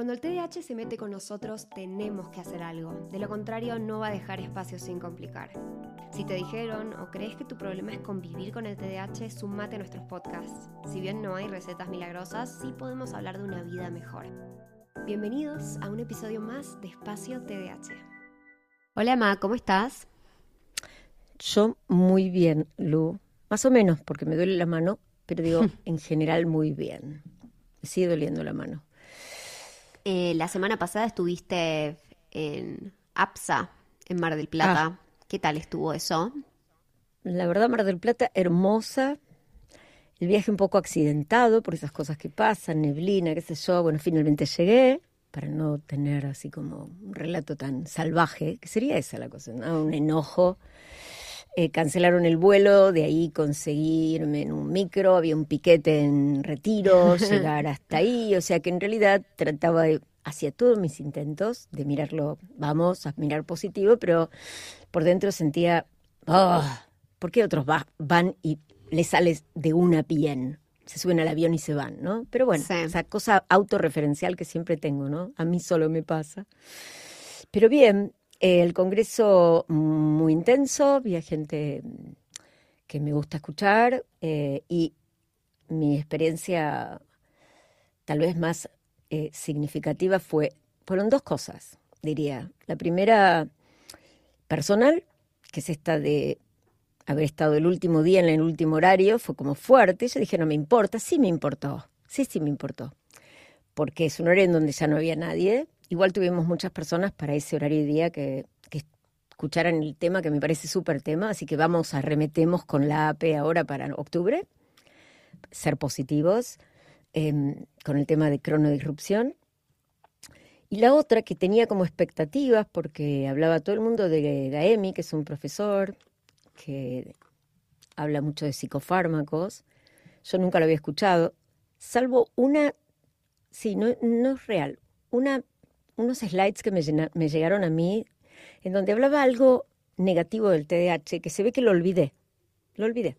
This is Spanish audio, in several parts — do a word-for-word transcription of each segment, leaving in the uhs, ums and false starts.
Cuando el T D A H se mete con nosotros, tenemos que hacer algo. De lo contrario, no va a dejar espacio sin complicar. Si te dijeron o crees que tu problema es convivir con el T D A H, sumate a nuestros podcasts. Si bien no hay recetas milagrosas, sí podemos hablar de una vida mejor. Bienvenidos a un episodio más de Espacio T D A H. Hola, Ma, ¿cómo estás? Yo muy bien, Lu. Más o menos, porque me duele la mano, pero digo, en general muy bien. Sigue doliendo la mano. Eh, la semana pasada estuviste en APSA, en Mar del Plata. Ah. ¿Qué tal estuvo eso? La verdad, Mar del Plata, hermosa. El viaje un poco accidentado por esas cosas que pasan, neblina, qué sé yo. Bueno, finalmente llegué, para no tener así como un relato tan salvaje, que sería esa la cosa, ¿no? Un enojo. Eh, cancelaron el vuelo, de ahí conseguirme en un micro, había un piquete en Retiro, llegar hasta ahí, o sea que en realidad trataba de, hacía todos mis intentos de mirarlo, vamos a mirar positivo, pero por dentro sentía, oh, ¿por qué otros va, van y les sales de una bien? Se suben al avión y se van, ¿no? Pero bueno, sí. Esa cosa autorreferencial que siempre tengo, ¿no? A mí solo me pasa. Pero bien. El congreso muy intenso, había gente que me gusta escuchar eh, y mi experiencia tal vez más eh, significativa fue, fueron dos cosas, diría. La primera, personal, que es esta de haber estado el último día en el último horario, fue como fuerte. Yo dije, no me importa, sí me importó, sí, sí me importó, porque es un horario en donde ya no había nadie. Igual tuvimos muchas personas para ese horario y día que, que escucharan el tema, que me parece súper tema, así que vamos, arremetemos con la A P ahora para octubre, ser positivos, eh, con el tema de cronodisrupción. Y la otra que tenía como expectativas, porque hablaba todo el mundo de Ghaemi, que es un profesor que habla mucho de psicofármacos, yo nunca lo había escuchado, salvo una, sí, no, no es real, una... unos slides que me, llena, me llegaron a mí, en donde hablaba algo negativo del T D A H, que se ve que lo olvidé, lo olvidé.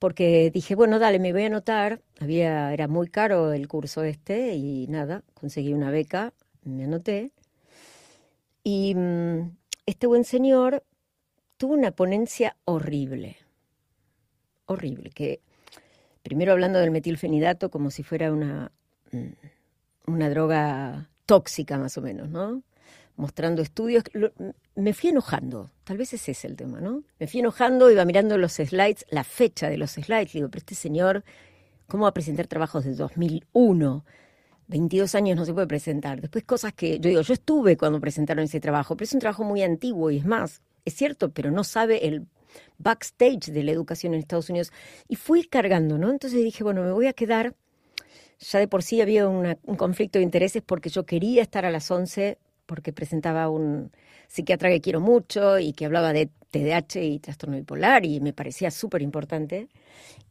Porque dije, bueno, dale, me voy a anotar, había, era muy caro el curso este, y nada, conseguí una beca, me anoté. Y mmm, este buen señor tuvo una ponencia horrible, horrible, que primero hablando del metilfenidato como si fuera una, una droga... tóxica más o menos, ¿no? Mostrando estudios. Lo, me fui enojando, tal vez ese es el tema, ¿no? Me fui enojando, iba mirando los slides, la fecha de los slides, digo, pero este señor, ¿cómo va a presentar trabajos de dos mil uno? veintidós años no se puede presentar. Después cosas que, yo digo, yo estuve cuando presentaron ese trabajo, pero es un trabajo muy antiguo y es más, es cierto, pero no sabe el backstage de la educación en Estados Unidos. Y fui cargando, ¿no? Entonces dije, bueno, me voy a quedar... Ya de por sí había una, un conflicto de intereses porque yo quería estar a las once porque presentaba un psiquiatra que quiero mucho y que hablaba de T D A H y trastorno bipolar y me parecía súper importante.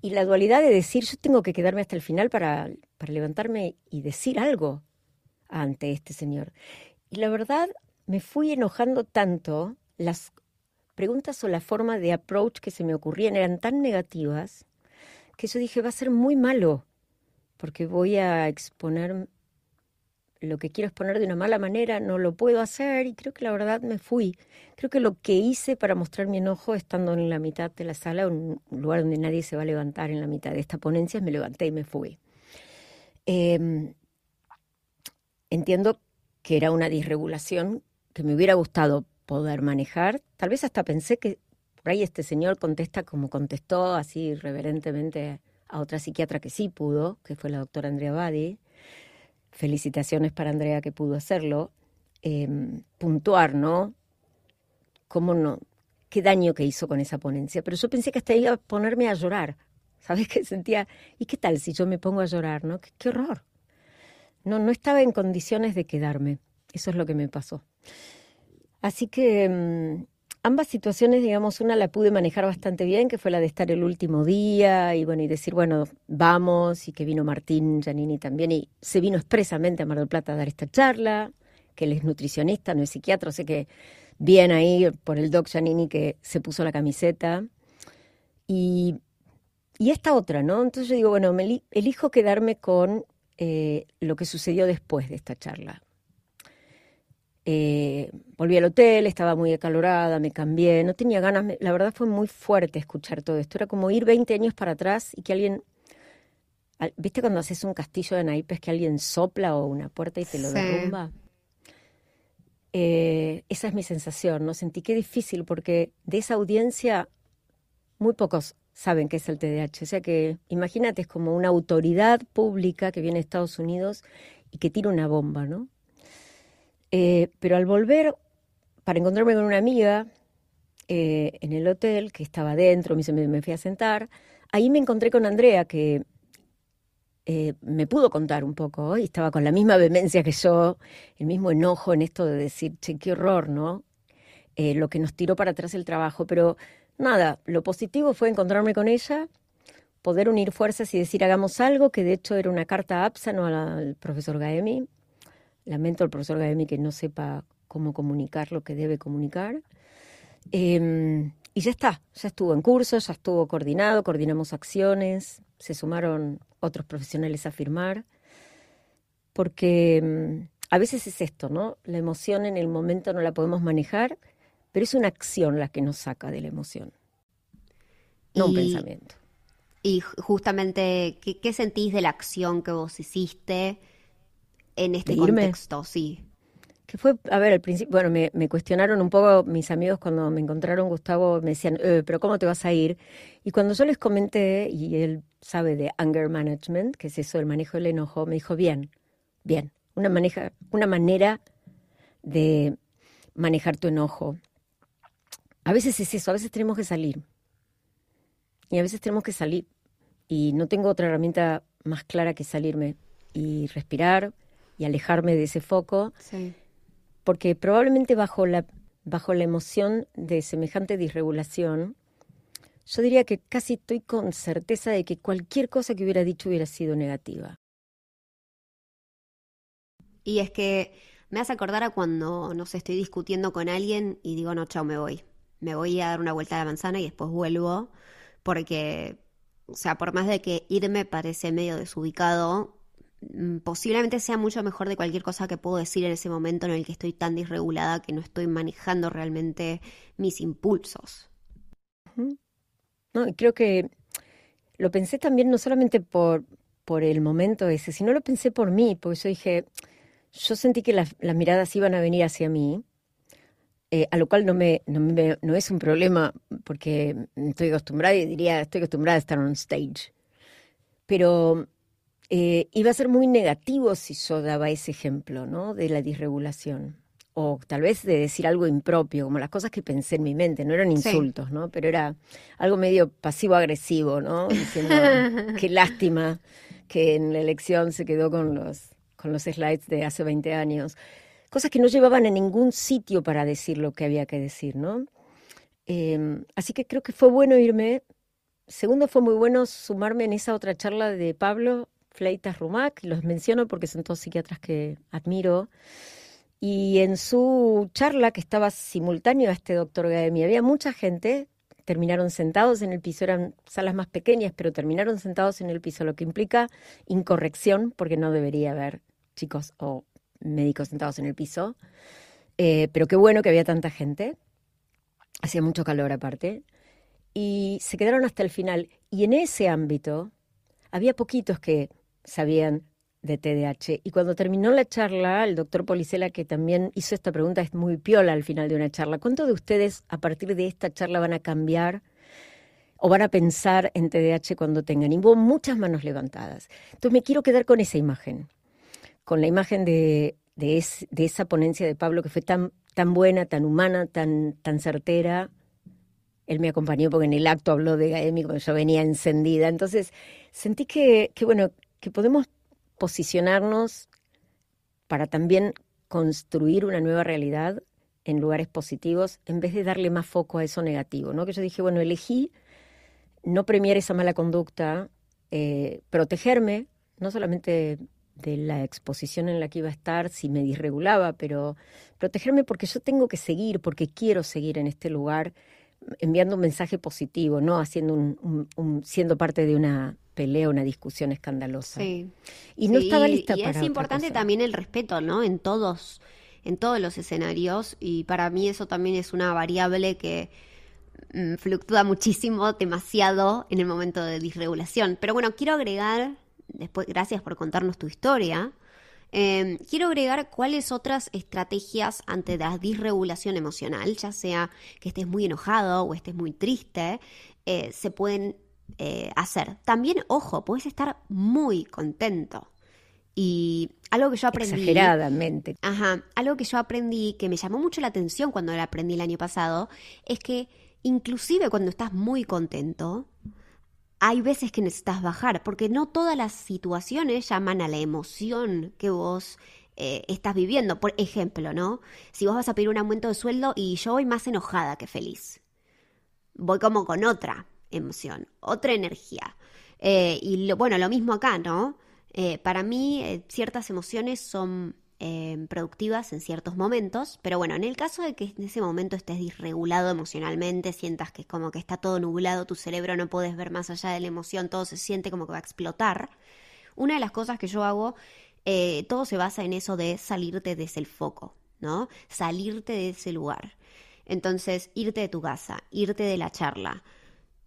Y la dualidad de decir, yo tengo que quedarme hasta el final para, para levantarme y decir algo ante este señor. Y la verdad, me fui enojando tanto, las preguntas o la forma de approach que se me ocurrían eran tan negativas que yo dije, va a ser muy malo. Porque voy a exponer lo que quiero exponer de una mala manera, no lo puedo hacer y creo que la verdad me fui. Creo que lo que hice para mostrar mi enojo estando en la mitad de la sala, un lugar donde nadie se va a levantar en la mitad de esta ponencia, me levanté y me fui. Eh, entiendo que era una disregulación que me hubiera gustado poder manejar. Tal vez hasta pensé que por ahí este señor contesta como contestó, así reverentemente, a otra psiquiatra que sí pudo, que fue la doctora Andrea Badi. Felicitaciones para Andrea que pudo hacerlo. Eh, puntuar, ¿no? ¿Cómo no? ¿Qué daño que hizo con esa ponencia? Pero yo pensé que hasta iba a ponerme a llorar. ¿Sabes qué sentía? ¿Y qué tal si yo me pongo a llorar, no? ¡Qué, qué horror! No, no estaba en condiciones de quedarme. Eso es lo que me pasó. Así que... Um, Ambas situaciones, digamos, una la pude manejar bastante bien, que fue la de estar el último día y bueno y decir, bueno, vamos, y que vino Martín Giannini también, y se vino expresamente a Mar del Plata a dar esta charla, que él es nutricionista, no es psiquiatra, o sea que bien ahí por el doc Giannini que se puso la camiseta. Y, y esta otra, ¿no? Entonces yo digo, bueno, me elijo quedarme con eh, lo que sucedió después de esta charla. Eh, volví al hotel, estaba muy acalorada, me cambié, no tenía ganas, me, la verdad fue muy fuerte escuchar todo esto, era como ir veinte años para atrás y que alguien, al, ¿viste cuando haces un castillo de naipes que alguien sopla o una puerta y te lo derrumba? Eh, esa es mi sensación, ¿no? Sentí que difícil porque de esa audiencia muy pocos saben qué es el T D A H, o sea que imagínate, es como una autoridad pública que viene de Estados Unidos y que tira una bomba, ¿no? Eh, pero al volver, para encontrarme con una amiga eh, en el hotel, que estaba adentro, me, me fui a sentar, ahí me encontré con Andrea, que eh, me pudo contar un poco, y estaba con la misma vehemencia que yo, el mismo enojo en esto de decir, che, qué horror, ¿no? Eh, lo que nos tiró para atrás el trabajo, pero nada, lo positivo fue encontrarme con ella, poder unir fuerzas y decir, hagamos algo, que de hecho era una carta a APSA, no al profesor Ghaemi. Lamento al profesor Ghaemi que no sepa cómo comunicar lo que debe comunicar. Eh, y ya está, ya estuvo en curso, ya estuvo coordinado, coordinamos acciones, se sumaron otros profesionales a firmar. Porque eh, a veces es esto, ¿no? La emoción en el momento no la podemos manejar, pero es una acción la que nos saca de la emoción, no y, un pensamiento. Y justamente, ¿qué, qué sentís de la acción que vos hiciste? En este contexto, sí. Que fue, a ver, al principio, bueno, me, me cuestionaron un poco mis amigos cuando me encontraron, Gustavo, me decían, eh, pero ¿cómo te vas a ir? Y cuando yo les comenté, y él sabe de anger management, que es eso, el manejo del enojo, me dijo, bien, bien, una, maneja, una manera de manejar tu enojo. A veces es eso, a veces tenemos que salir. Y a veces tenemos que salir. Y no tengo otra herramienta más clara que salirme y respirar, y alejarme de ese foco, sí. Porque probablemente bajo la, bajo la emoción de semejante disregulación, yo diría que casi estoy con certeza de que cualquier cosa que hubiera dicho hubiera sido negativa. Y es que me hace acordar a cuando, no sé, estoy discutiendo con alguien y digo, no, chao, me voy. Me voy a dar una vuelta a la manzana y después vuelvo, porque, o sea, por más de que irme parece medio desubicado, posiblemente sea mucho mejor de cualquier cosa que puedo decir en ese momento en el que estoy tan disregulada que no estoy manejando realmente mis impulsos. No, y creo que lo pensé también no solamente por, por el momento ese, sino lo pensé por mí, porque yo dije, yo sentí que las, las miradas iban a venir hacia mí, eh, a lo cual no, me, no, me, no es un problema porque estoy acostumbrada y diría, estoy acostumbrada a estar on stage. Pero Eh, iba a ser muy negativo si yo daba ese ejemplo, ¿no? De la disregulación. O tal vez de decir algo impropio, como las cosas que pensé en mi mente. No eran insultos, sí, ¿no? Pero era algo medio pasivo-agresivo, ¿no? Diciendo, qué lástima que en la elección se quedó con los, con los slides de hace veinte años. Cosas que no llevaban a ningún sitio para decir lo que había que decir, ¿no? Eh, así que creo que fue bueno irme. Segundo, fue muy bueno sumarme en esa otra charla de Pablo Fleitas Rumac, los menciono porque son todos psiquiatras que admiro, y en su charla que estaba simultáneo a este doctor Ghaemi, había mucha gente, terminaron sentados en el piso, eran salas más pequeñas, pero terminaron sentados en el piso, lo que implica incorrección, porque no debería haber chicos o médicos sentados en el piso, eh, pero qué bueno que había tanta gente, hacía mucho calor aparte, y se quedaron hasta el final, y en ese ámbito había poquitos que sabían de T D A H. Y cuando terminó la charla, el doctor Policela, que también hizo esta pregunta, es muy piola al final de una charla. ¿Cuántos de ustedes a partir de esta charla van a cambiar o van a pensar en T D A H cuando tengan? Y hubo muchas manos levantadas. Entonces me quiero quedar con esa imagen, con la imagen de, de, es, de esa ponencia de Pablo que fue tan, tan buena, tan humana, tan, tan certera. Él me acompañó porque en el acto habló de Ghaemi cuando yo venía encendida. Entonces sentí que, que, bueno, que podemos posicionarnos para también construir una nueva realidad en lugares positivos en vez de darle más foco a eso negativo, ¿no? Que yo dije, bueno, elegí no premiar esa mala conducta, eh, protegerme, no solamente de la exposición en la que iba a estar si me disregulaba, pero protegerme porque yo tengo que seguir, porque quiero seguir en este lugar enviando un mensaje positivo, no haciendo un, un, un siendo parte de una pelea, una discusión escandalosa. Sí. Y no sí, estaba lista y, para y es importante cosa. También el respeto, ¿no? En todos, en todos los escenarios, y para mí eso también es una variable que mmm, fluctúa muchísimo, demasiado en el momento de disregulación. Pero bueno, quiero agregar, después, gracias por contarnos tu historia. Eh, quiero agregar cuáles otras estrategias ante la disregulación emocional, ya sea que estés muy enojado o estés muy triste, eh, se pueden eh, hacer. También, ojo, podés estar muy contento. Y algo que yo aprendí... Exageradamente. Ajá, algo que yo aprendí, que me llamó mucho la atención cuando lo aprendí el año pasado, es que inclusive cuando estás muy contento... hay veces que necesitas bajar, porque no todas las situaciones llaman a la emoción que vos eh, estás viviendo. Por ejemplo, ¿no? Si vos vas a pedir un aumento de sueldo y yo voy más enojada que feliz. Voy como con otra emoción, otra energía. Eh, y lo, bueno, lo mismo acá, ¿no? Eh, para mí eh, ciertas emociones son eh, productivas en ciertos momentos, pero bueno, en el caso de que en ese momento estés disregulado emocionalmente, sientas que es como que está todo nublado, tu cerebro no puedes ver más allá de la emoción, todo se siente como que va a explotar. Una de las cosas que yo hago, eh, todo se basa en eso de salirte de ese foco, ¿no? Salirte de ese lugar. Entonces, irte de tu casa, irte de la charla,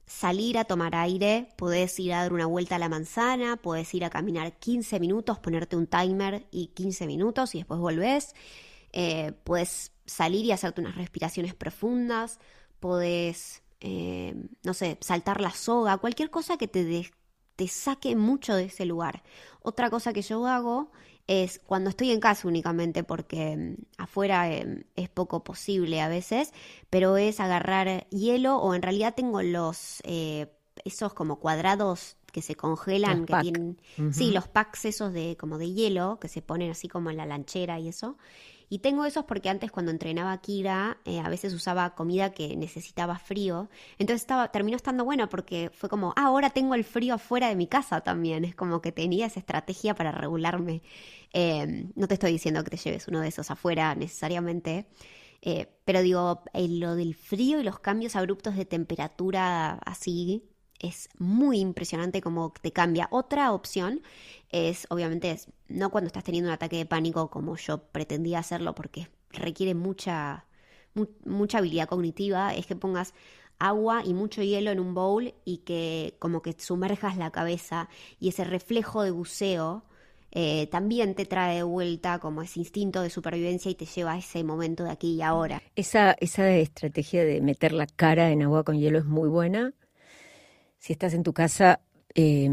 salir a tomar aire, podés ir a dar una vuelta a la manzana, podés ir a caminar quince minutos, ponerte un timer y quince minutos y después volvés, eh, podés salir y hacerte unas respiraciones profundas, podés, eh, no sé, saltar la soga, cualquier cosa que te, de, te saque mucho de ese lugar. Otra cosa que yo hago es cuando estoy en casa únicamente, porque afuera eh, es poco posible a veces, pero es agarrar hielo, o en realidad tengo los eh, esos como cuadrados que se congelan, los que pack. tienen uh-huh. sí, los packs esos de como de hielo que se ponen así como en la lanchera y eso. Y tengo esos porque antes cuando entrenaba a Kira, eh, a veces usaba comida que necesitaba frío. Entonces estaba, terminó estando bueno porque fue como, ah, ahora tengo el frío afuera de mi casa también. Es como que tenía esa estrategia para regularme. Eh, no te estoy diciendo que te lleves uno de esos afuera necesariamente. Eh, pero digo, eh, lo del frío y los cambios abruptos de temperatura así... es muy impresionante cómo te cambia. Otra opción es, obviamente, es, no cuando estás teniendo un ataque de pánico como yo pretendía hacerlo porque requiere mucha, mu- mucha habilidad cognitiva, es que pongas agua y mucho hielo en un bowl y que como que sumerjas la cabeza y ese reflejo de buceo eh, también te trae de vuelta como ese instinto de supervivencia y te lleva a ese momento de aquí y ahora. Esa, esa estrategia de meter la cara en agua con hielo es muy buena. Si estás en tu casa, eh,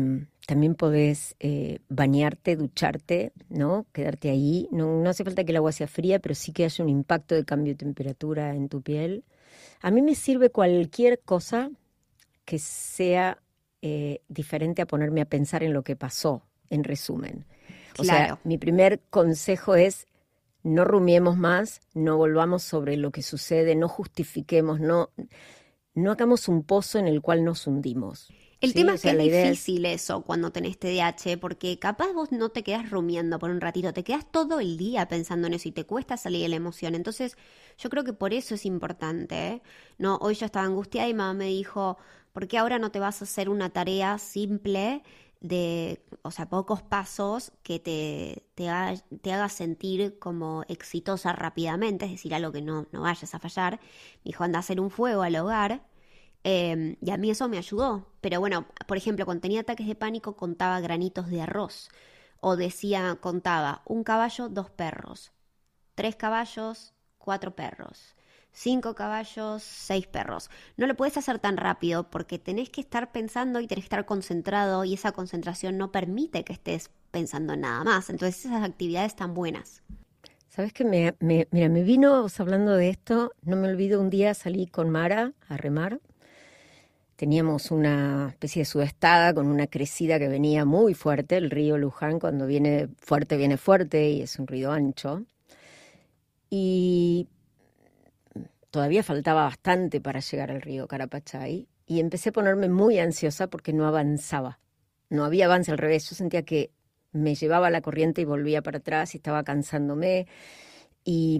también podés eh, bañarte, ducharte, ¿no? Quedarte ahí. No, no hace falta que el agua sea fría, pero sí que haya un impacto de cambio de temperatura en tu piel. A mí me sirve cualquier cosa que sea eh, diferente a ponerme a pensar en lo que pasó, en resumen. O claro. sea, mi primer consejo es no rumiemos más, no volvamos sobre lo que sucede, no justifiquemos, no... no hagamos un pozo en el cual nos hundimos. El ¿sí? tema o sea, es que es difícil es... eso cuando tenés T D A H, porque capaz vos no te quedás rumiando por un ratito, te quedás todo el día pensando en eso y te cuesta salir de la emoción. Entonces, yo creo que por eso es importante, ¿eh? No, hoy yo estaba angustiada y mamá me dijo, ¿por qué ahora no te vas a hacer una tarea simple de, o sea, pocos pasos que te, te, ha, te haga sentir como exitosa rápidamente, es decir, algo que no, no vayas a fallar? Me dijo, anda a hacer un fuego al hogar, eh, y a mí eso me ayudó. Pero bueno, por ejemplo, cuando tenía ataques de pánico contaba granitos de arroz, o decía, contaba un caballo, dos perros, tres caballos, cuatro perros, cinco caballos, seis perros. No lo puedes hacer tan rápido porque tenés que estar pensando y tenés que estar concentrado y esa concentración no permite que estés pensando en nada más. Entonces esas actividades están buenas. ¿Sabés qué? Me, me, mira, me vino hablando de esto, no me olvido, un día salí con Mara a remar. Teníamos una especie de sudestada con una crecida que venía muy fuerte, el río Luján cuando viene fuerte, viene fuerte y es un río ancho. Y... todavía faltaba bastante para llegar al río Carapachay y empecé a ponerme muy ansiosa porque no avanzaba. No había avance, al revés. Yo sentía que me llevaba la corriente y volvía para atrás y estaba cansándome. Y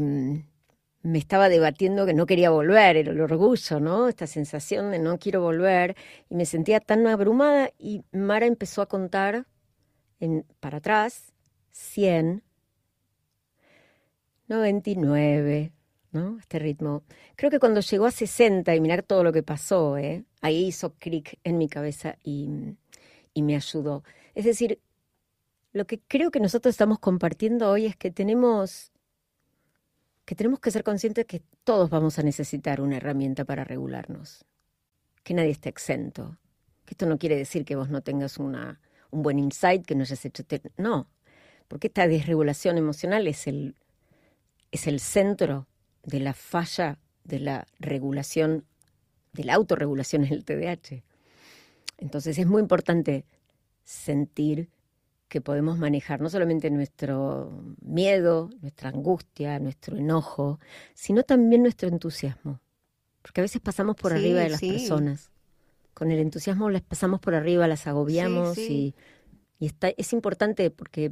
me estaba debatiendo que no quería volver, el orgullo, ¿no? Esta sensación de no quiero volver, y me sentía tan abrumada, y Mara empezó a contar en, para atrás, cien, noventa y nueve, ¿no? Este ritmo. Creo que cuando llegó a sesenta, y mirar todo lo que pasó, ¿eh? Ahí hizo clic en mi cabeza y, y me ayudó. Es decir, lo que creo que nosotros estamos compartiendo hoy es que tenemos... que tenemos que ser conscientes que todos vamos a necesitar una herramienta para regularnos, que nadie está exento, que esto no quiere decir que vos no tengas una, un buen insight, que no hayas hecho... No, porque esta desregulación emocional es el, es el centro de la falla de la regulación, de la autorregulación en el T D A H. Entonces es muy importante sentir que podemos manejar no solamente nuestro miedo, nuestra angustia, nuestro enojo, sino también nuestro entusiasmo. Porque a veces pasamos por sí, arriba de las sí. personas. Con el entusiasmo las pasamos por arriba, las agobiamos. Sí, sí. Y, y está, es importante porque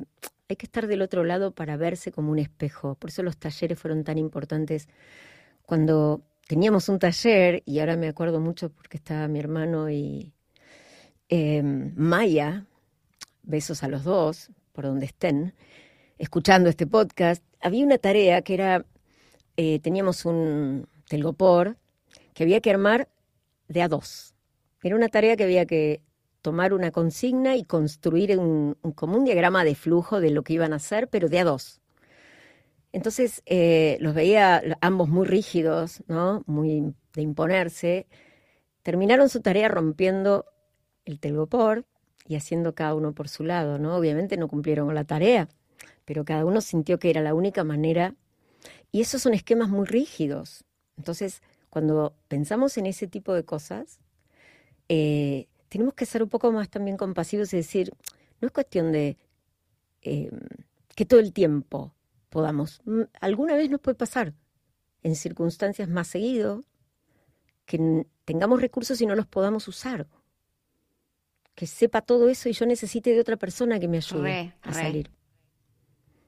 hay que estar del otro lado para verse como un espejo. Por eso los talleres fueron tan importantes. Cuando teníamos un taller, y ahora me acuerdo mucho porque estaba mi hermano y eh, Maya... besos a los dos, por donde estén, escuchando este podcast, había una tarea que era, eh, teníamos un telgopor que había que armar de a dos. Era una tarea que había que tomar una consigna y construir un, un común diagrama de flujo de lo que iban a hacer, pero de a dos. Entonces eh, los veía ambos muy rígidos, ¿no? Muy de imponerse. Terminaron su tarea rompiendo el telgopor, y haciendo cada uno por su lado, ¿no? Obviamente no cumplieron con la tarea, pero cada uno sintió que era la única manera. Y esos son esquemas muy rígidos. Entonces, cuando pensamos en ese tipo de cosas, eh, tenemos que ser un poco más también compasivos y decir, no es cuestión de eh, que todo el tiempo podamos. Alguna vez nos puede pasar, en circunstancias más seguido, que tengamos recursos y no los podamos usar. Que sepa todo eso y yo necesite de otra persona que me ayude re, a re. salir.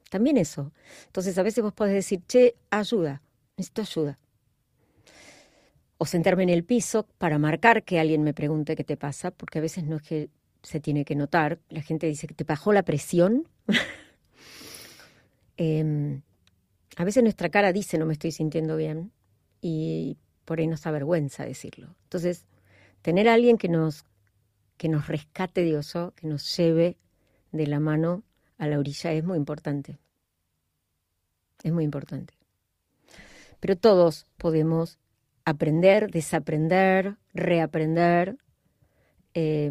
También eso. Entonces a veces vos podés decir, che, ayuda, necesito ayuda. O sentarme en el piso para marcar que alguien me pregunte qué te pasa, porque a veces no es que se tiene que notar. La gente dice que te bajó la presión. eh, a veces nuestra cara dice no me estoy sintiendo bien y por ahí nos da vergüenza decirlo. Entonces tener a alguien que nos... que nos rescate de eso, que nos lleve de la mano a la orilla, es muy importante. Es muy importante. Pero todos podemos aprender, desaprender, reaprender. Eh,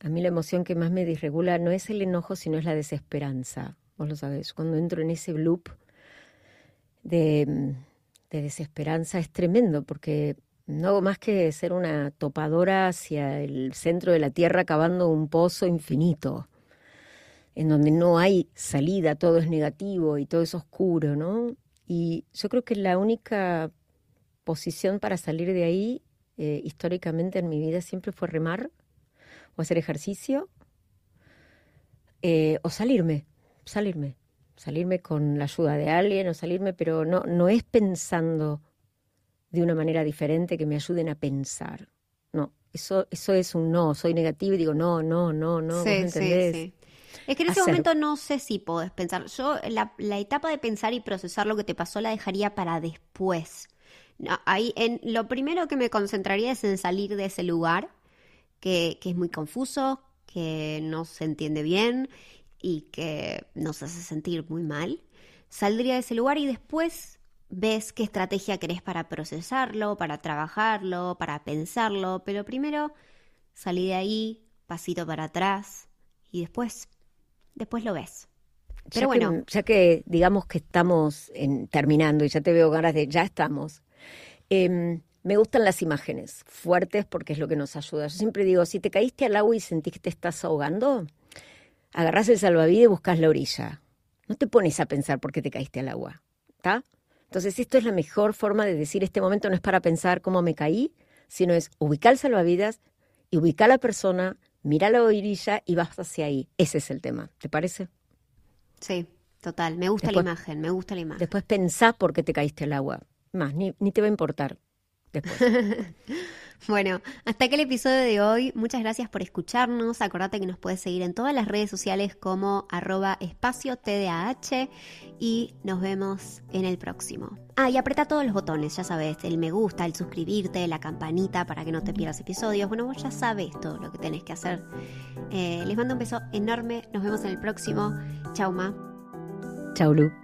a mí la emoción que más me disregula no es el enojo, sino es la desesperanza. Vos lo sabés, cuando entro en ese loop de, de desesperanza es tremendo, porque... no hago más que ser una topadora hacia el centro de la tierra cavando un pozo infinito, en donde no hay salida, todo es negativo y todo es oscuro, ¿no? Y yo creo que la única posición para salir de ahí, eh, históricamente en mi vida, siempre fue remar o hacer ejercicio eh, o salirme, salirme, salirme con la ayuda de alguien o salirme, pero no, no es pensando... de una manera diferente, que me ayuden a pensar. No, eso, eso es un no, soy negativa y digo no, no, no, no, sí, ¿me entendés? Sí, sí. Es que en ese hacer. momento no sé si podés pensar. Yo la, la etapa de pensar y procesar lo que te pasó la dejaría para después. No, ahí en, lo primero que me concentraría es en salir de ese lugar, que, que es muy confuso, que no se entiende bien y que nos hace sentir muy mal. Saldría de ese lugar y después... ves qué estrategia querés para procesarlo, para trabajarlo, para pensarlo, pero primero salí de ahí, pasito para atrás, y después, después lo ves. Pero ya bueno. Que, ya que digamos que estamos en, terminando, y ya te veo ganas de, ya estamos, eh, me gustan las imágenes fuertes porque es lo que nos ayuda. Yo siempre digo, si te caíste al agua y sentís que te estás ahogando, agarrás el salvavidas y buscas la orilla. No te pones a pensar por qué te caíste al agua, ¿está? Entonces esto es la mejor forma de decir, este momento no es para pensar cómo me caí, sino es ubicar el salvavidas y ubicar a la persona, mirar la orilla y vas hacia ahí. Ese es el tema, ¿te parece? Sí, total, me gusta después, la imagen, me gusta la imagen. Después pensá por qué te caíste al agua. más, ni, ni te va a importar después. Bueno, hasta aquí el episodio de hoy. Muchas gracias por escucharnos. Acordate que nos puedes seguir en todas las redes sociales como arroba espacio T D A H y nos vemos en el próximo. Ah, y apretá todos los botones, ya sabes, el me gusta, el suscribirte, la campanita para que no te pierdas episodios. Bueno, vos ya sabés todo lo que tenés que hacer. Eh, les mando un beso enorme. Nos vemos en el próximo. Chau, Ma. Chau, Lu.